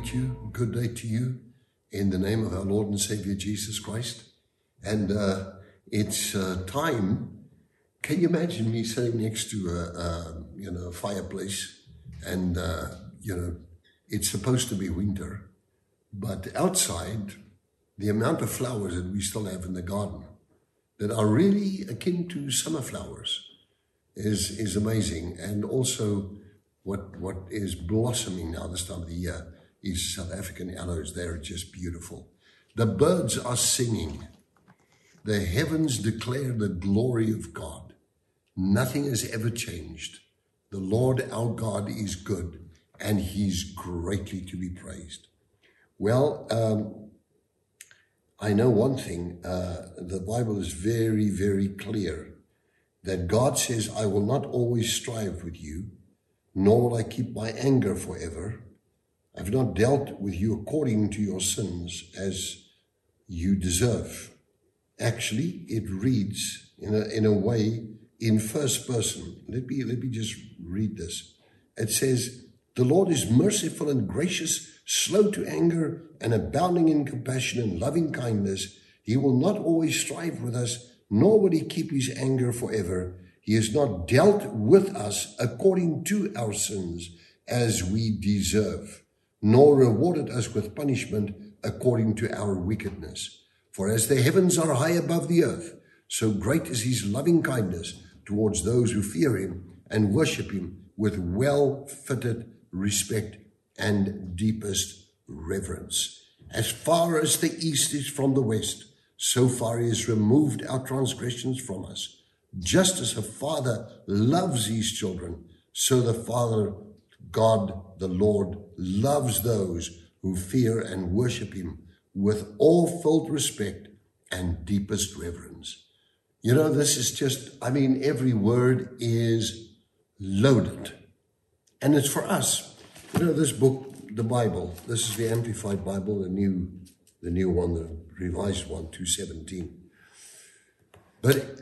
greet you. Good day to you in the name of our Lord and Savior Jesus Christ. And it's time. Can you imagine me sitting next to a fireplace and, it's supposed to be winter, but outside, the amount of flowers that we still have in the garden that are really akin to summer flowers is amazing. And also what is blossoming now this time of the year is South African aloes. They're just beautiful. The birds are singing. The heavens declare the glory of God. Nothing has ever changed. The Lord our God is good, and he's greatly to be praised. Well, I know one thing. The Bible is very, very clear that God says, I will not always strive with you, nor will I keep my anger forever. I have not dealt with you according to your sins as you deserve. Actually, it reads in a way in first person. Let me just read this. It says, the Lord is merciful and gracious, slow to anger and abounding in compassion and loving kindness. He will not always strive with us, nor will he keep his anger forever. He has not dealt with us according to our sins as we deserve, nor rewarded us with punishment according to our wickedness. For as the heavens are high above the earth, so great is his loving kindness towards those who fear him and worship him with well-fitted respect and deepest reverence. As far as the east is from the west, so far he has removed our transgressions from us. Just as a father loves his children, so the Father, God, the Lord, loves those who fear and worship him with awe-filled respect and deepest reverence. You know, this is just, every word is loaded. And it's for us. You know, this book, the Bible, this is the Amplified Bible, the new one, the revised one, 217. But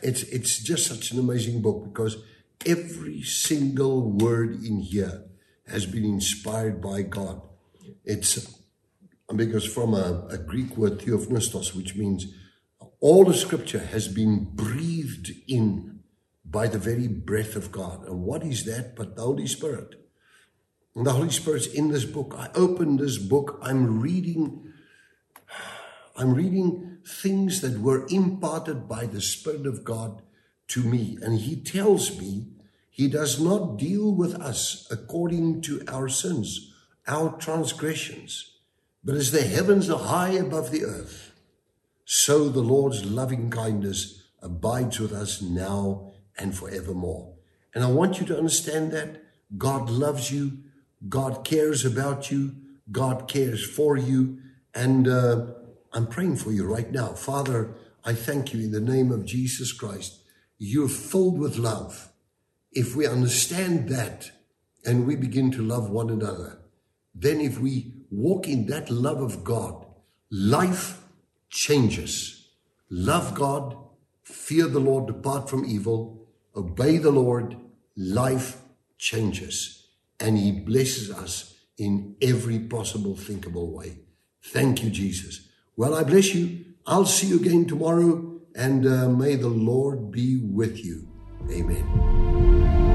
it's just such an amazing book because every single word in here has been inspired by God. Because from a Greek word, theopneustos, which means all the scripture has been breathed in by the very breath of God. And what is that but the Holy Spirit? And the Holy Spirit's in this book. I opened this book. I'm reading things that were imparted by the Spirit of God to me. And he tells me he does not deal with us according to our sins, our transgressions. But as the heavens are high above the earth, so the Lord's loving kindness abides with us now and forevermore. And I want you to understand that God loves you, God cares about you, God cares for you, and I'm praying for you right now. Father, I thank you in the name of Jesus Christ. You're filled with love. If we understand that and we begin to love one another, then if we walk in that love of God, life changes. Love God, fear the Lord, depart from evil, obey the Lord, life changes. And he blesses us in every possible thinkable way. Thank you, Jesus. Well, I bless you. I'll see you again tomorrow, and may the Lord be with you. Amen.